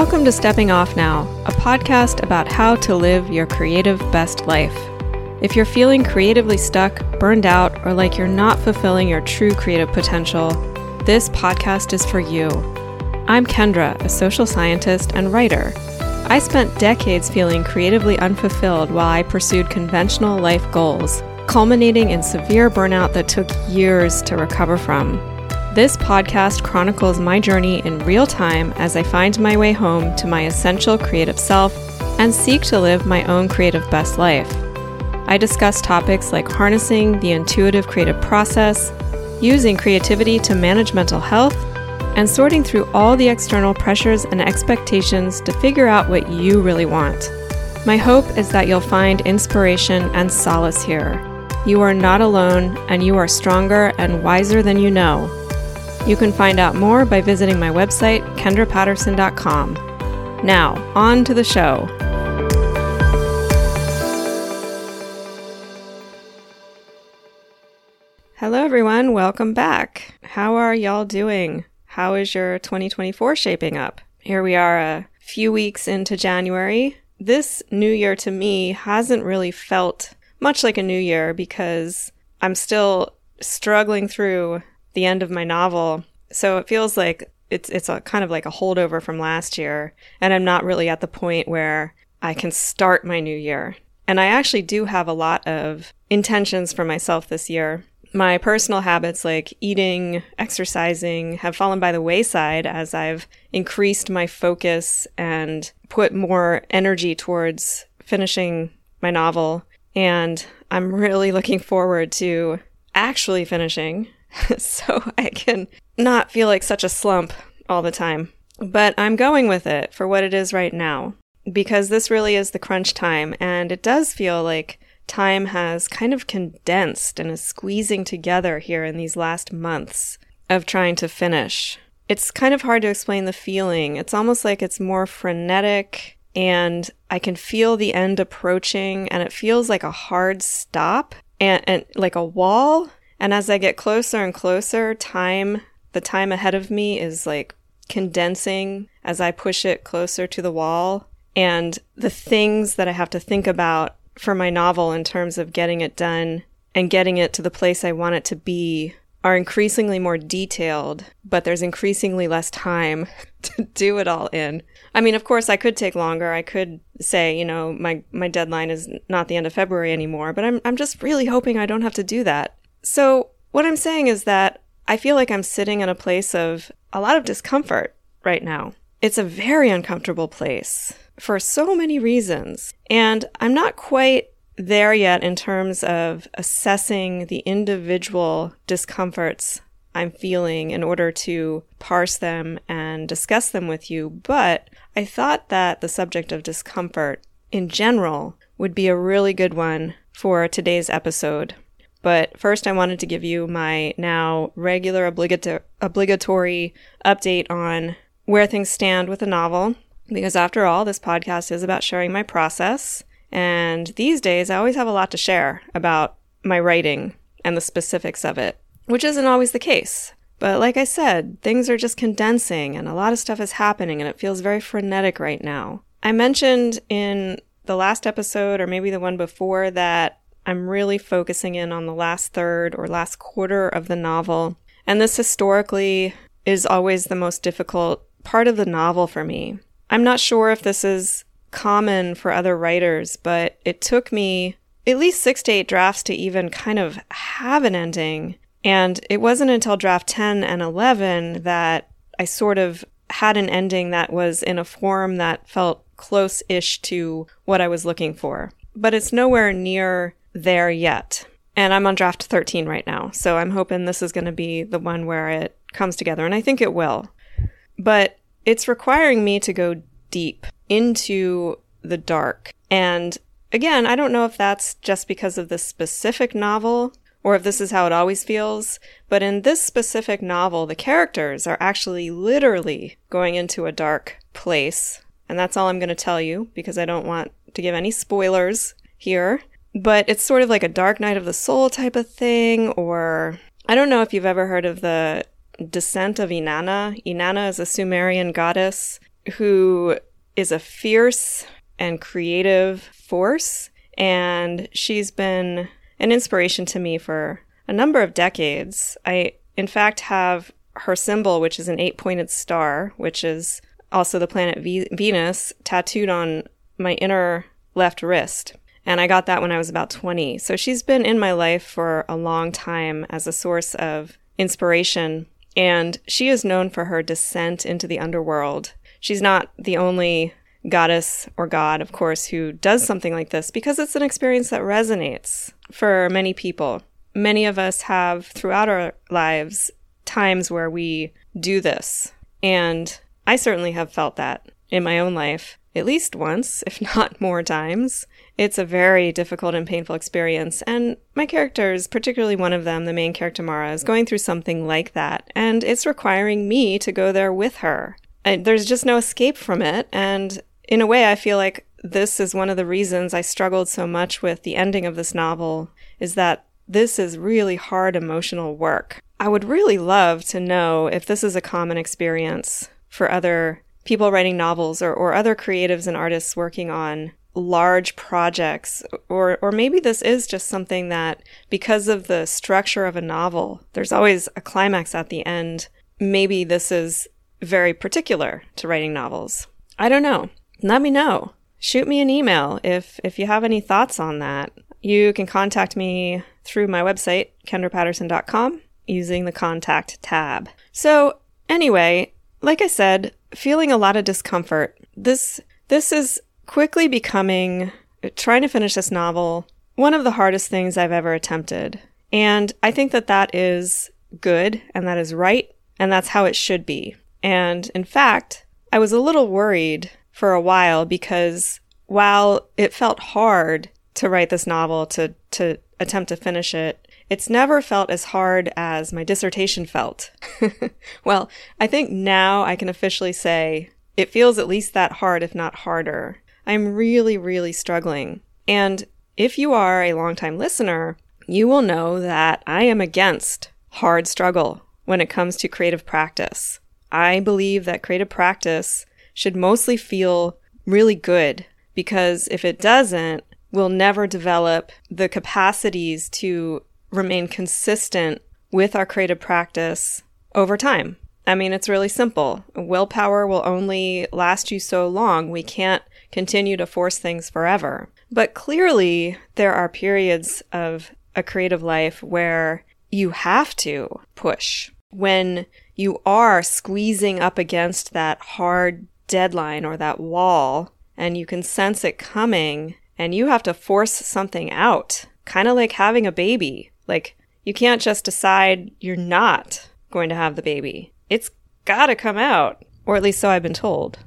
Welcome to Stepping Off Now, a podcast about how to live your creative best life. If you're feeling creatively stuck, burned out, or like you're not fulfilling your true creative potential, this podcast is for you. I'm Kendra, a social scientist and writer. I spent decades feeling creatively unfulfilled while I pursued conventional life goals, culminating in severe burnout that took years to recover from. This podcast chronicles my journey in real time as I find my way home to my essential creative self and seek to live my own creative best life. I discuss topics like harnessing the intuitive creative process, using creativity to manage mental health, and sorting through all the external pressures and expectations to figure out what you really want. My hope is that you'll find inspiration and solace here. You are not alone, and you are stronger and wiser than you know. You can find out more by visiting my website, kendrapatterson.com. Now, on to the show. Hello, everyone. Welcome back. How are y'all doing? How is your 2024 shaping up? Here we are a few weeks into January. This new year to me hasn't really felt much like a new year because I'm still struggling through the end of my novel. So it feels like it's a kind of like a holdover from last year, and I'm not really at the point where I can start my new year. And I actually do have a lot of intentions for myself this year. My personal habits like eating, exercising have fallen by the wayside as I've increased my focus and put more energy towards finishing my novel. And I'm really looking forward to actually finishing so I can not feel like such a slump all the time. But I'm going with it for what it is right now, because this really is the crunch time, and it does feel like time has kind of condensed and is squeezing together here in these last months of trying to finish. It's kind of hard to explain the feeling. It's almost like it's more frenetic, and I can feel the end approaching, and it feels like a hard stop and like a wall. And as I get closer and closer, the time ahead of me is like condensing as I push it closer to the wall. And the things that I have to think about for my novel in terms of getting it done and getting it to the place I want it to be are increasingly more detailed, but there's increasingly less time to do it all in. I mean, of course, I could take longer. I could say, you know, my deadline is not the end of February anymore, but I'm just really hoping I don't have to do that. So what I'm saying is that I feel like I'm sitting in a place of a lot of discomfort right now. It's a very uncomfortable place for so many reasons. And I'm not quite there yet in terms of assessing the individual discomforts I'm feeling in order to parse them and discuss them with you. But I thought that the subject of discomfort in general would be a really good one for today's episode. But first, I wanted to give you my now regular obligatory update on where things stand with the novel, because after all, this podcast is about sharing my process. And these days, I always have a lot to share about my writing and the specifics of it, which isn't always the case. But like I said, things are just condensing and a lot of stuff is happening, and it feels very frenetic right now. I mentioned in the last episode, or maybe the one before, that I'm really focusing in on the last third or last quarter of the novel. And this historically is always the most difficult part of the novel for me. I'm not sure if this is common for other writers, but it took me at least 6 to 8 drafts to even kind of have an ending. And it wasn't until draft 10 and 11 that I sort of had an ending that was in a form that felt close-ish to what I was looking for. But it's nowhere near there yet. And I'm on draft 13 right now. So I'm hoping this is going to be the one where it comes together. And I think it will. But it's requiring me to go deep into the dark. And again, I don't know if that's just because of this specific novel or if this is how it always feels. But in this specific novel, the characters are actually literally going into a dark place. And that's all I'm going to tell you because I don't want to give any spoilers here. But it's sort of like a dark night of the soul type of thing, or I don't know if you've ever heard of the descent of Inanna. Inanna is a Sumerian goddess who is a fierce and creative force, and she's been an inspiration to me for a number of decades. I, in fact, have her symbol, which is an 8-pointed star, which is also the planet Venus, tattooed on my inner left wrist. And I got that when I was about 20. So she's been in my life for a long time as a source of inspiration. And she is known for her descent into the underworld. She's not the only goddess or god, of course, who does something like this, because it's an experience that resonates for many people. Many of us have, throughout our lives, times where we do this. And I certainly have felt that in my own life, at least once, if not more times. It's a very difficult and painful experience. And my characters, particularly one of them, the main character Mara, is going through something like that. And it's requiring me to go there with her. And there's just no escape from it. And in a way, I feel like this is one of the reasons I struggled so much with the ending of this novel, is that this is really hard emotional work. I would really love to know if this is a common experience for other people writing novels, or other creatives and artists working on large projects, or maybe this is just something that, because of the structure of a novel, there's always a climax at the end. Maybe this is very particular to writing novels. I don't know. Let me know. Shoot me an email if you have any thoughts on that. You can contact me through my website, kendrapatterson.com, using the contact tab. So anyway, like I said, feeling a lot of discomfort. This is quickly becoming, trying to finish this novel, one of the hardest things I've ever attempted. And I think that that is good, and that is right, and that's how it should be. And in fact, I was a little worried for a while, because while it felt hard to write this novel, to attempt to finish it, it's never felt as hard as my dissertation felt. Well, I think now I can officially say it feels at least that hard, if not harder. I'm really, really struggling. And if you are a longtime listener, you will know that I am against hard struggle when it comes to creative practice. I believe that creative practice should mostly feel really good, because if it doesn't, we'll never develop the capacities to remain consistent with our creative practice over time. I mean, it's really simple. Willpower will only last you so long. We can't continue to force things forever. But clearly, there are periods of a creative life where you have to push. When you are squeezing up against that hard deadline or that wall, and you can sense it coming, and you have to force something out. Kind of like having a baby. Like, you can't just decide you're not going to have the baby. It's gotta come out. Or at least so I've been told.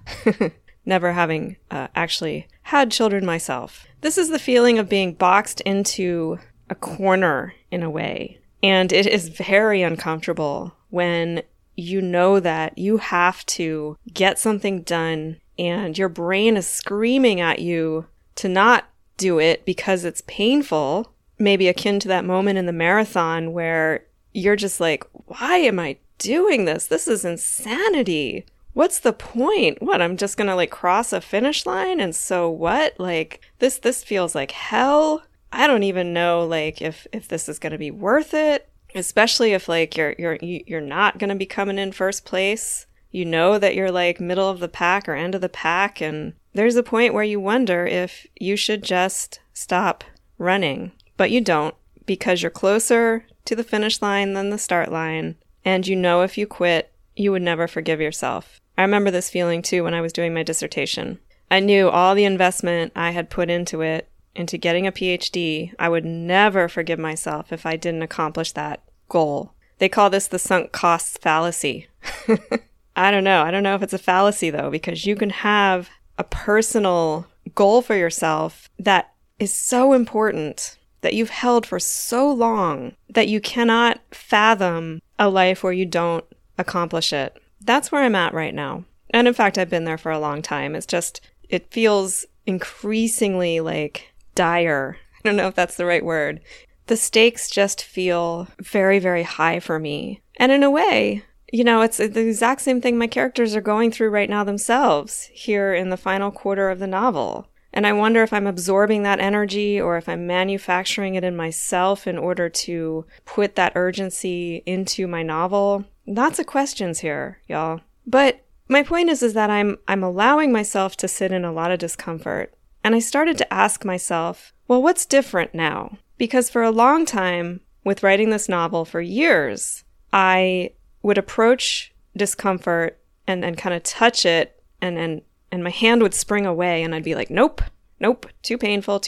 Never having actually had children myself. This is the feeling of being boxed into a corner in a way. And it is very uncomfortable when you know that you have to get something done and your brain is screaming at you to not do it because it's painful, maybe akin to that moment in the marathon where you're just like, why am I doing this? This is insanity. What's the point? What, I'm just gonna like cross a finish line and so what? Like this feels like hell. I don't even know like if this is gonna be worth it, especially if like you're not gonna be coming in first place. You know that you're like middle of the pack or end of the pack, and there's a point where you wonder if you should just stop running, but you don't, because you're closer to the finish line than the start line, and you know if you quit, you would never forgive yourself. I remember this feeling too when I was doing my dissertation. I knew all the investment I had put into it, into getting a PhD, I would never forgive myself if I didn't accomplish that goal. They call this the sunk costs fallacy. I don't know. I don't know if it's a fallacy though, because you can have a personal goal for yourself that is so important, that you've held for so long, that you cannot fathom a life where you don't accomplish it. That's where I'm at right now. And in fact, I've been there for a long time. It's just, it feels increasingly like dire. I don't know if that's the right word. The stakes just feel very, very high for me. And in a way, you know, it's the exact same thing my characters are going through right now themselves here in the final quarter of the novel. And I wonder if I'm absorbing that energy or if I'm manufacturing it in myself in order to put that urgency into my novel. Lots of questions here, y'all. But my point is that I'm allowing myself to sit in a lot of discomfort. And I started to ask myself, well, what's different now? Because for a long time, with writing this novel for years, I would approach discomfort and kind of touch it and my hand would spring away and I'd be like, nope, too painful,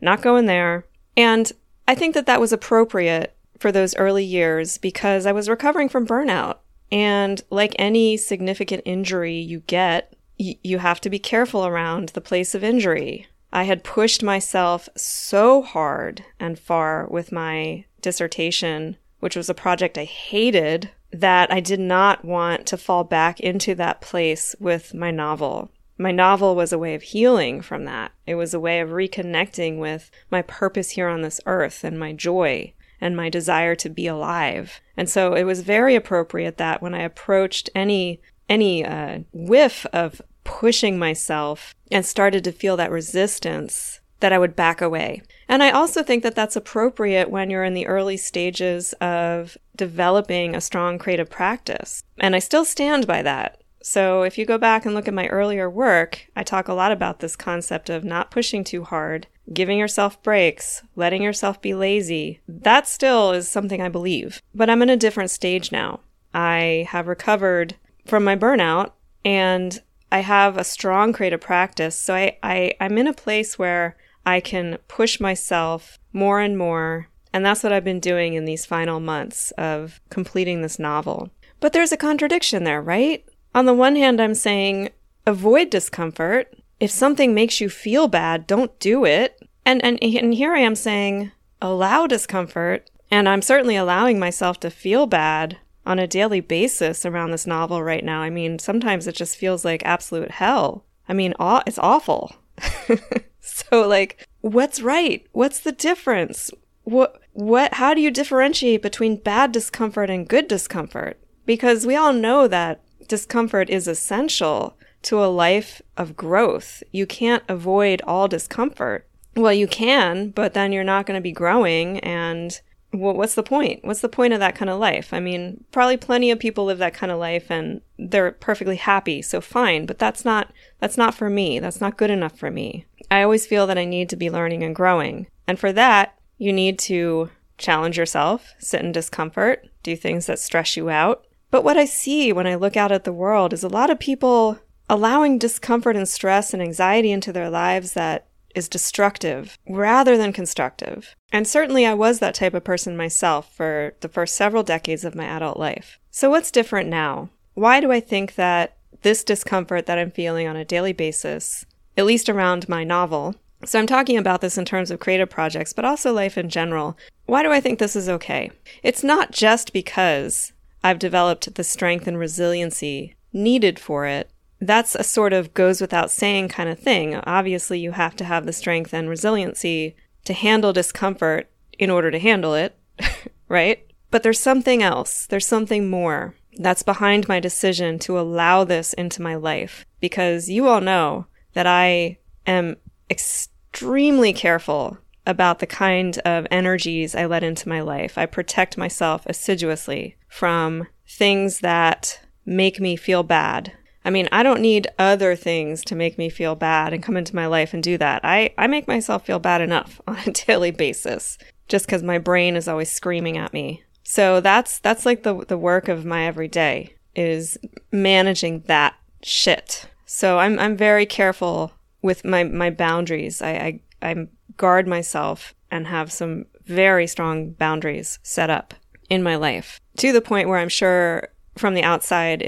not going there. And I think that was appropriate for those early years because I was recovering from burnout. And like any significant injury you get, you have to be careful around the place of injury. I had pushed myself so hard and far with my dissertation, which was a project I hated, that I did not want to fall back into that place with my novel. My novel was a way of healing from that. It was a way of reconnecting with my purpose here on this earth and my joy and my desire to be alive. And so it was very appropriate that when I approached any whiff of pushing myself and started to feel that resistance, that I would back away. And I also think that's appropriate when you're in the early stages of developing a strong creative practice. And I still stand by that. So if you go back and look at my earlier work, I talk a lot about this concept of not pushing too hard, giving yourself breaks, letting yourself be lazy. That still is something I believe. But I'm in a different stage now. I have recovered from my burnout and I have a strong creative practice. So I'm in a place where I can push myself more and more. And that's what I've been doing in these final months of completing this novel. But there's a contradiction there, right? On the one hand, I'm saying avoid discomfort. If something makes you feel bad, don't do it. And here I am saying allow discomfort. And I'm certainly allowing myself to feel bad on a daily basis around this novel right now. I mean, sometimes it just feels like absolute hell. I mean, it's awful. So, like, what's right? What's the difference? What? How do you differentiate between bad discomfort and good discomfort? Because we all know that discomfort is essential to a life of growth. You can't avoid all discomfort. Well, you can, but then you're not going to be growing. And well, what's the point? What's the point of that kind of life? I mean, probably plenty of people live that kind of life and they're perfectly happy, so fine, but that's not for me. That's not good enough for me. I always feel that I need to be learning and growing. And for that, you need to challenge yourself, sit in discomfort, do things that stress you out. But what I see when I look out at the world is a lot of people allowing discomfort and stress and anxiety into their lives that is destructive rather than constructive. And certainly I was that type of person myself for the first several decades of my adult life. So what's different now? Why do I think that this discomfort that I'm feeling on a daily basis, at least around my novel, so I'm talking about this in terms of creative projects, but also life in general, why do I think this is okay? It's not just because I've developed the strength and resiliency needed for it. That's a sort of goes without saying kind of thing. Obviously, you have to have the strength and resiliency to handle discomfort in order to handle it, right? But there's something else. There's something more that's behind my decision to allow this into my life. Because you all know that I am extremely careful about the kind of energies I let into my life. I protect myself assiduously from things that make me feel bad. I mean, I don't need other things to make me feel bad and come into my life and do that. I make myself feel bad enough on a daily basis just because my brain is always screaming at me. So that's like the work of my everyday is managing that shit. So I'm very careful with my boundaries. I guard myself and have some very strong boundaries set up in my life to the point where I'm sure from the outside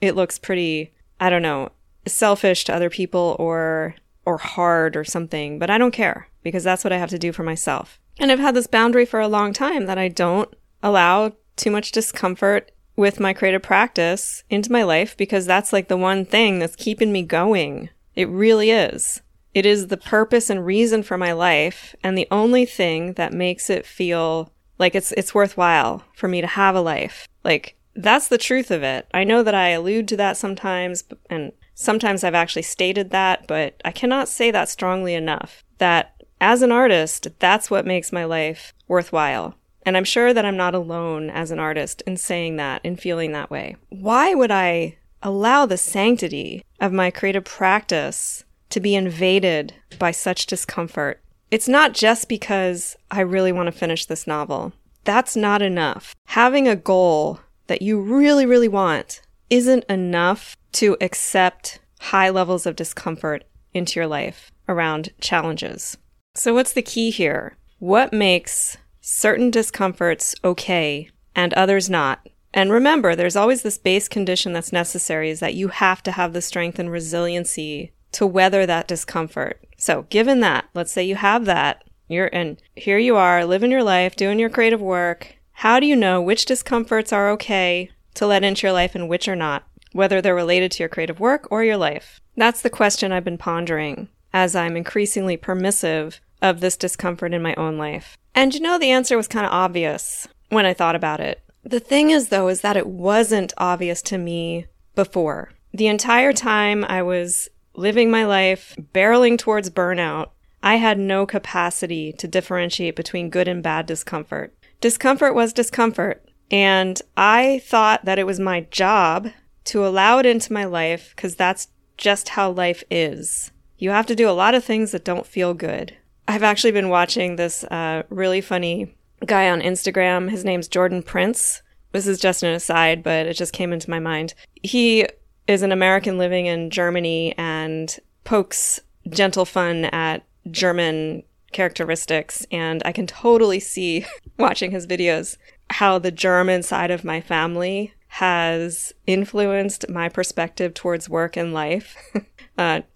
it looks pretty, I don't know, selfish to other people or hard or something, but I don't care because that's what I have to do for myself. And I've had this boundary for a long time that I don't allow too much discomfort with my creative practice into my life because that's like the one thing that's keeping me going. It really is. It is the purpose and reason for my life and the only thing that makes it feel like it's worthwhile for me to have a life. Like That's the truth of it. I know that I allude to that sometimes, and sometimes I've actually stated that, but I cannot say that strongly enough, that as an artist, that's what makes my life worthwhile. And I'm sure that I'm not alone as an artist in saying that and feeling that way. Why would I allow the sanctity of my creative practice to be invaded by such discomfort? It's not just because I really want to finish this novel. That's not enough. Having a goal that you really, really want isn't enough to accept high levels of discomfort into your life around challenges. So what's the key here? What makes certain discomforts okay and others not? And remember, there's always this base condition that's necessary, is that you have to have the strength and resiliency to weather that discomfort. So given that, let's say you have that, and here you are living your life, doing your creative work. How do you know which discomforts are okay to let into your life and which are not, whether they're related to your creative work or your life? That's the question I've been pondering as I'm increasingly permissive of this discomfort in my own life. And you know, the answer was kind of obvious when I thought about it. The thing is, though, is that it wasn't obvious to me before. The entire time I was living my life, barreling towards burnout, I had no capacity to differentiate between good and bad discomfort. Discomfort was discomfort, and I thought that it was my job to allow it into my life because that's just how life is. You have to do a lot of things that don't feel good. I've actually been watching this really funny guy on Instagram. His name's Jordan Prince. This is just an aside, but it just came into my mind. He is an American living in Germany and pokes gentle fun at German characteristics, and I can totally see, watching his videos, how the German side of my family has influenced my perspective towards work and life.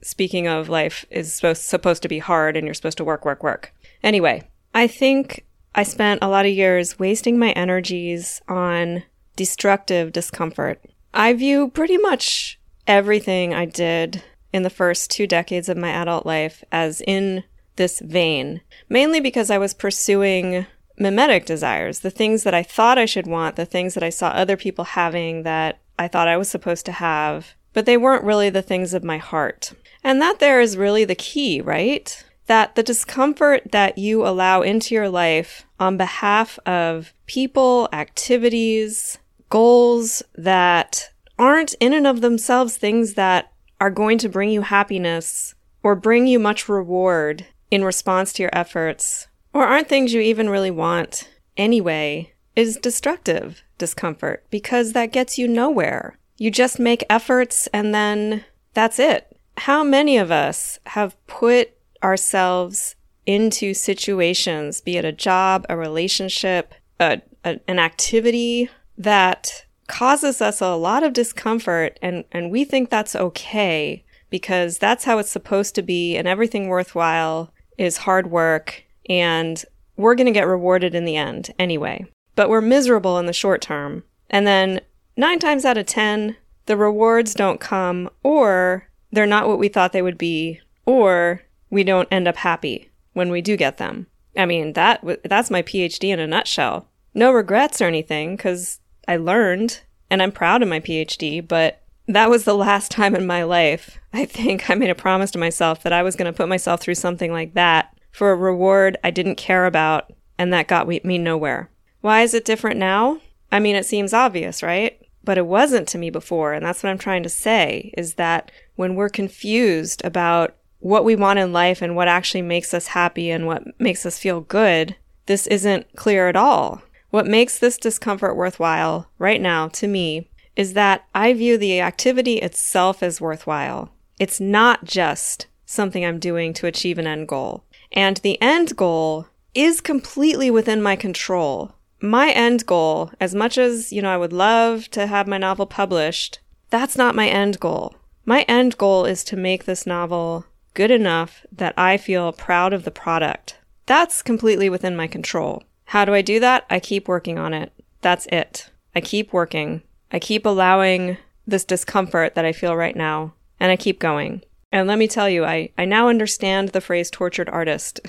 Speaking of, life is supposed to be hard and you're supposed to work. Anyway, I think I spent a lot of years wasting my energies on destructive discomfort. I view pretty much everything I did in the first 2 decades of my adult life as in this vein, mainly because I was pursuing mimetic desires, the things that I thought I should want, the things that I saw other people having that I thought I was supposed to have, but they weren't really the things of my heart. And that there is really the key, right? That the discomfort that you allow into your life on behalf of people, activities, goals that aren't in and of themselves things that are going to bring you happiness or bring you much reward in response to your efforts, or aren't things you even really want anyway, is destructive discomfort, because that gets you nowhere. You just make efforts and then that's it. How many of us have put ourselves into situations, be it a job, a relationship, an activity, that causes us a lot of discomfort, and we think that's okay because that's how it's supposed to be, and everything worthwhile is hard work, and we're going to get rewarded in the end anyway. But we're miserable in the short term. And then 9 times out of 10, the rewards don't come, or they're not what we thought they would be, or we don't end up happy when we do get them. I mean, that's my PhD in a nutshell. No regrets or anything, because I learned, and I'm proud of my PhD, but that was the last time in my life I think I made a promise to myself that I was going to put myself through something like that for a reward I didn't care about, and that got me nowhere. Why is it different now? I mean, it seems obvious, right? But it wasn't to me before, and that's what I'm trying to say, is that when we're confused about what we want in life and what actually makes us happy and what makes us feel good, this isn't clear at all. What makes this discomfort worthwhile right now, to me, is that I view the activity itself as worthwhile. It's not just something I'm doing to achieve an end goal. And the end goal is completely within my control. My end goal, as much as, I would love to have my novel published, that's not my end goal. My end goal is to make this novel good enough that I feel proud of the product. That's completely within my control. How do I do that? I keep working on it. That's it. I keep working. I keep allowing this discomfort that I feel right now, and I keep going. And let me tell you, I now understand the phrase tortured artist.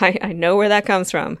I know where that comes from.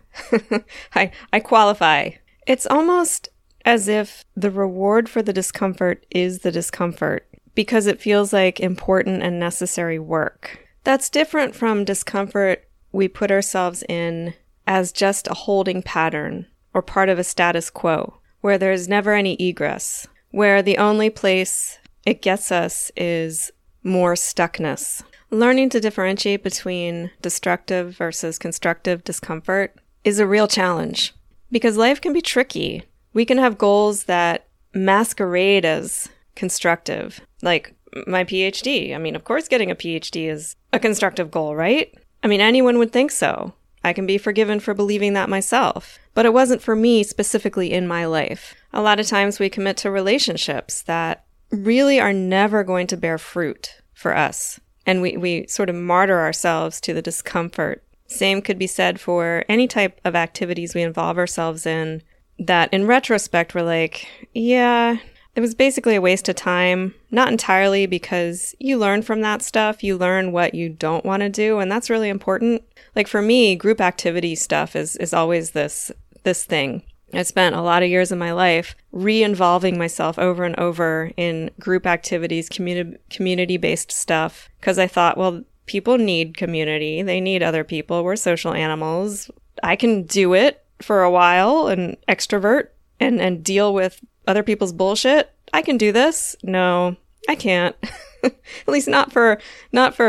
I qualify. It's almost as if the reward for the discomfort is the discomfort because it feels like important and necessary work. That's different from discomfort we put ourselves in as just a holding pattern or part of a status quo, where there is never any egress, where the only place it gets us is more stuckness. Learning to differentiate between destructive versus constructive discomfort is a real challenge because life can be tricky. We can have goals that masquerade as constructive, like my PhD. I mean, of course, getting a PhD is a constructive goal, right? I mean, anyone would think so. I can be forgiven for believing that myself, but it wasn't for me specifically in my life. A lot of times we commit to relationships that really are never going to bear fruit for us, and we sort of martyr ourselves to the discomfort. Same could be said for any type of activities we involve ourselves in that in retrospect we're like, yeah, it was basically a waste of time. Not entirely, because you learn from that stuff. You learn what you don't want to do, and that's really important. Like for me, group activity stuff is always this thing. I spent a lot of years of my life re-involving myself over and over in group activities, community-based stuff, because I thought, well, people need community. They need other people. We're social animals. I can do it for a while and extrovert and deal with other people's bullshit. I can do this. No, I can't. At least not for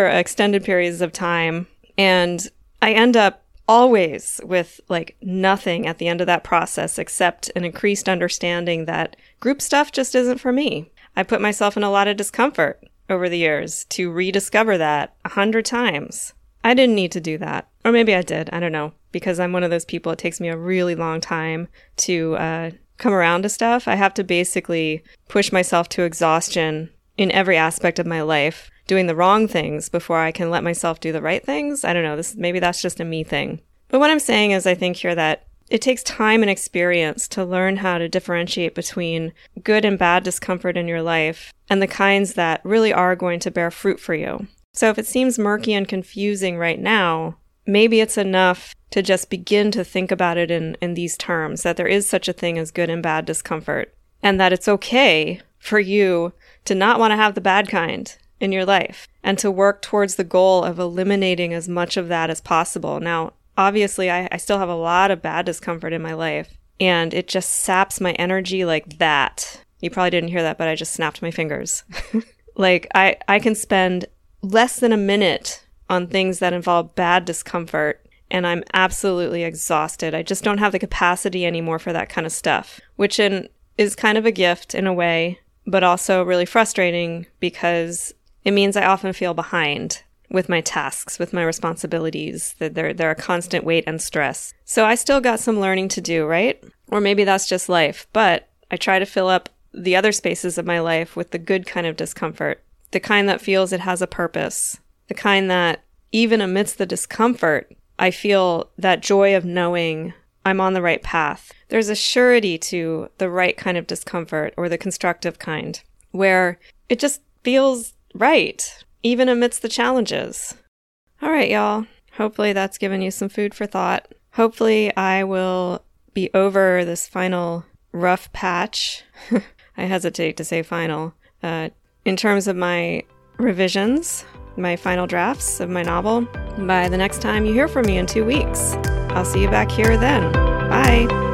extended periods of time. And I end up always with like nothing at the end of that process except an increased understanding that group stuff just isn't for me. I put myself in a lot of discomfort over the years to rediscover that 100 times. I didn't need to do that. Or maybe I did. I don't know. Because I'm one of those people, it takes me a really long time to come around to stuff. I have to basically push myself to exhaustion in every aspect of my life, doing the wrong things before I can let myself do the right things. I don't know. Maybe that's just a me thing. But what I'm saying is I think here that it takes time and experience to learn how to differentiate between good and bad discomfort in your life and the kinds that really are going to bear fruit for you. So if it seems murky and confusing right now, maybe it's enough to just begin to think about it in these terms, that there is such a thing as good and bad discomfort, and that it's okay for you to not want to have the bad kind in your life and to work towards the goal of eliminating as much of that as possible. Now, obviously, I still have a lot of bad discomfort in my life, and it just saps my energy like that. You probably didn't hear that, but I just snapped my fingers. Like, I can spend less than a minute on things that involve bad discomfort, and I'm absolutely exhausted. I just don't have the capacity anymore for that kind of stuff, which is kind of a gift in a way, but also really frustrating because it means I often feel behind with my tasks, with my responsibilities, that they're a constant weight and stress. So I still got some learning to do, right? Or maybe that's just life, but I try to fill up the other spaces of my life with the good kind of discomfort, the kind that feels it has a purpose, the kind that even amidst the discomfort, I feel that joy of knowing I'm on the right path. There's a surety to the right kind of discomfort, or the constructive kind, where it just feels right, even amidst the challenges. All right, y'all. Hopefully that's given you some food for thought. Hopefully I will be over this final rough patch. I hesitate to say final. In terms of my revisions, my final drafts of my novel, by the next time you hear from me in 2 weeks. I'll see you back here then. Bye.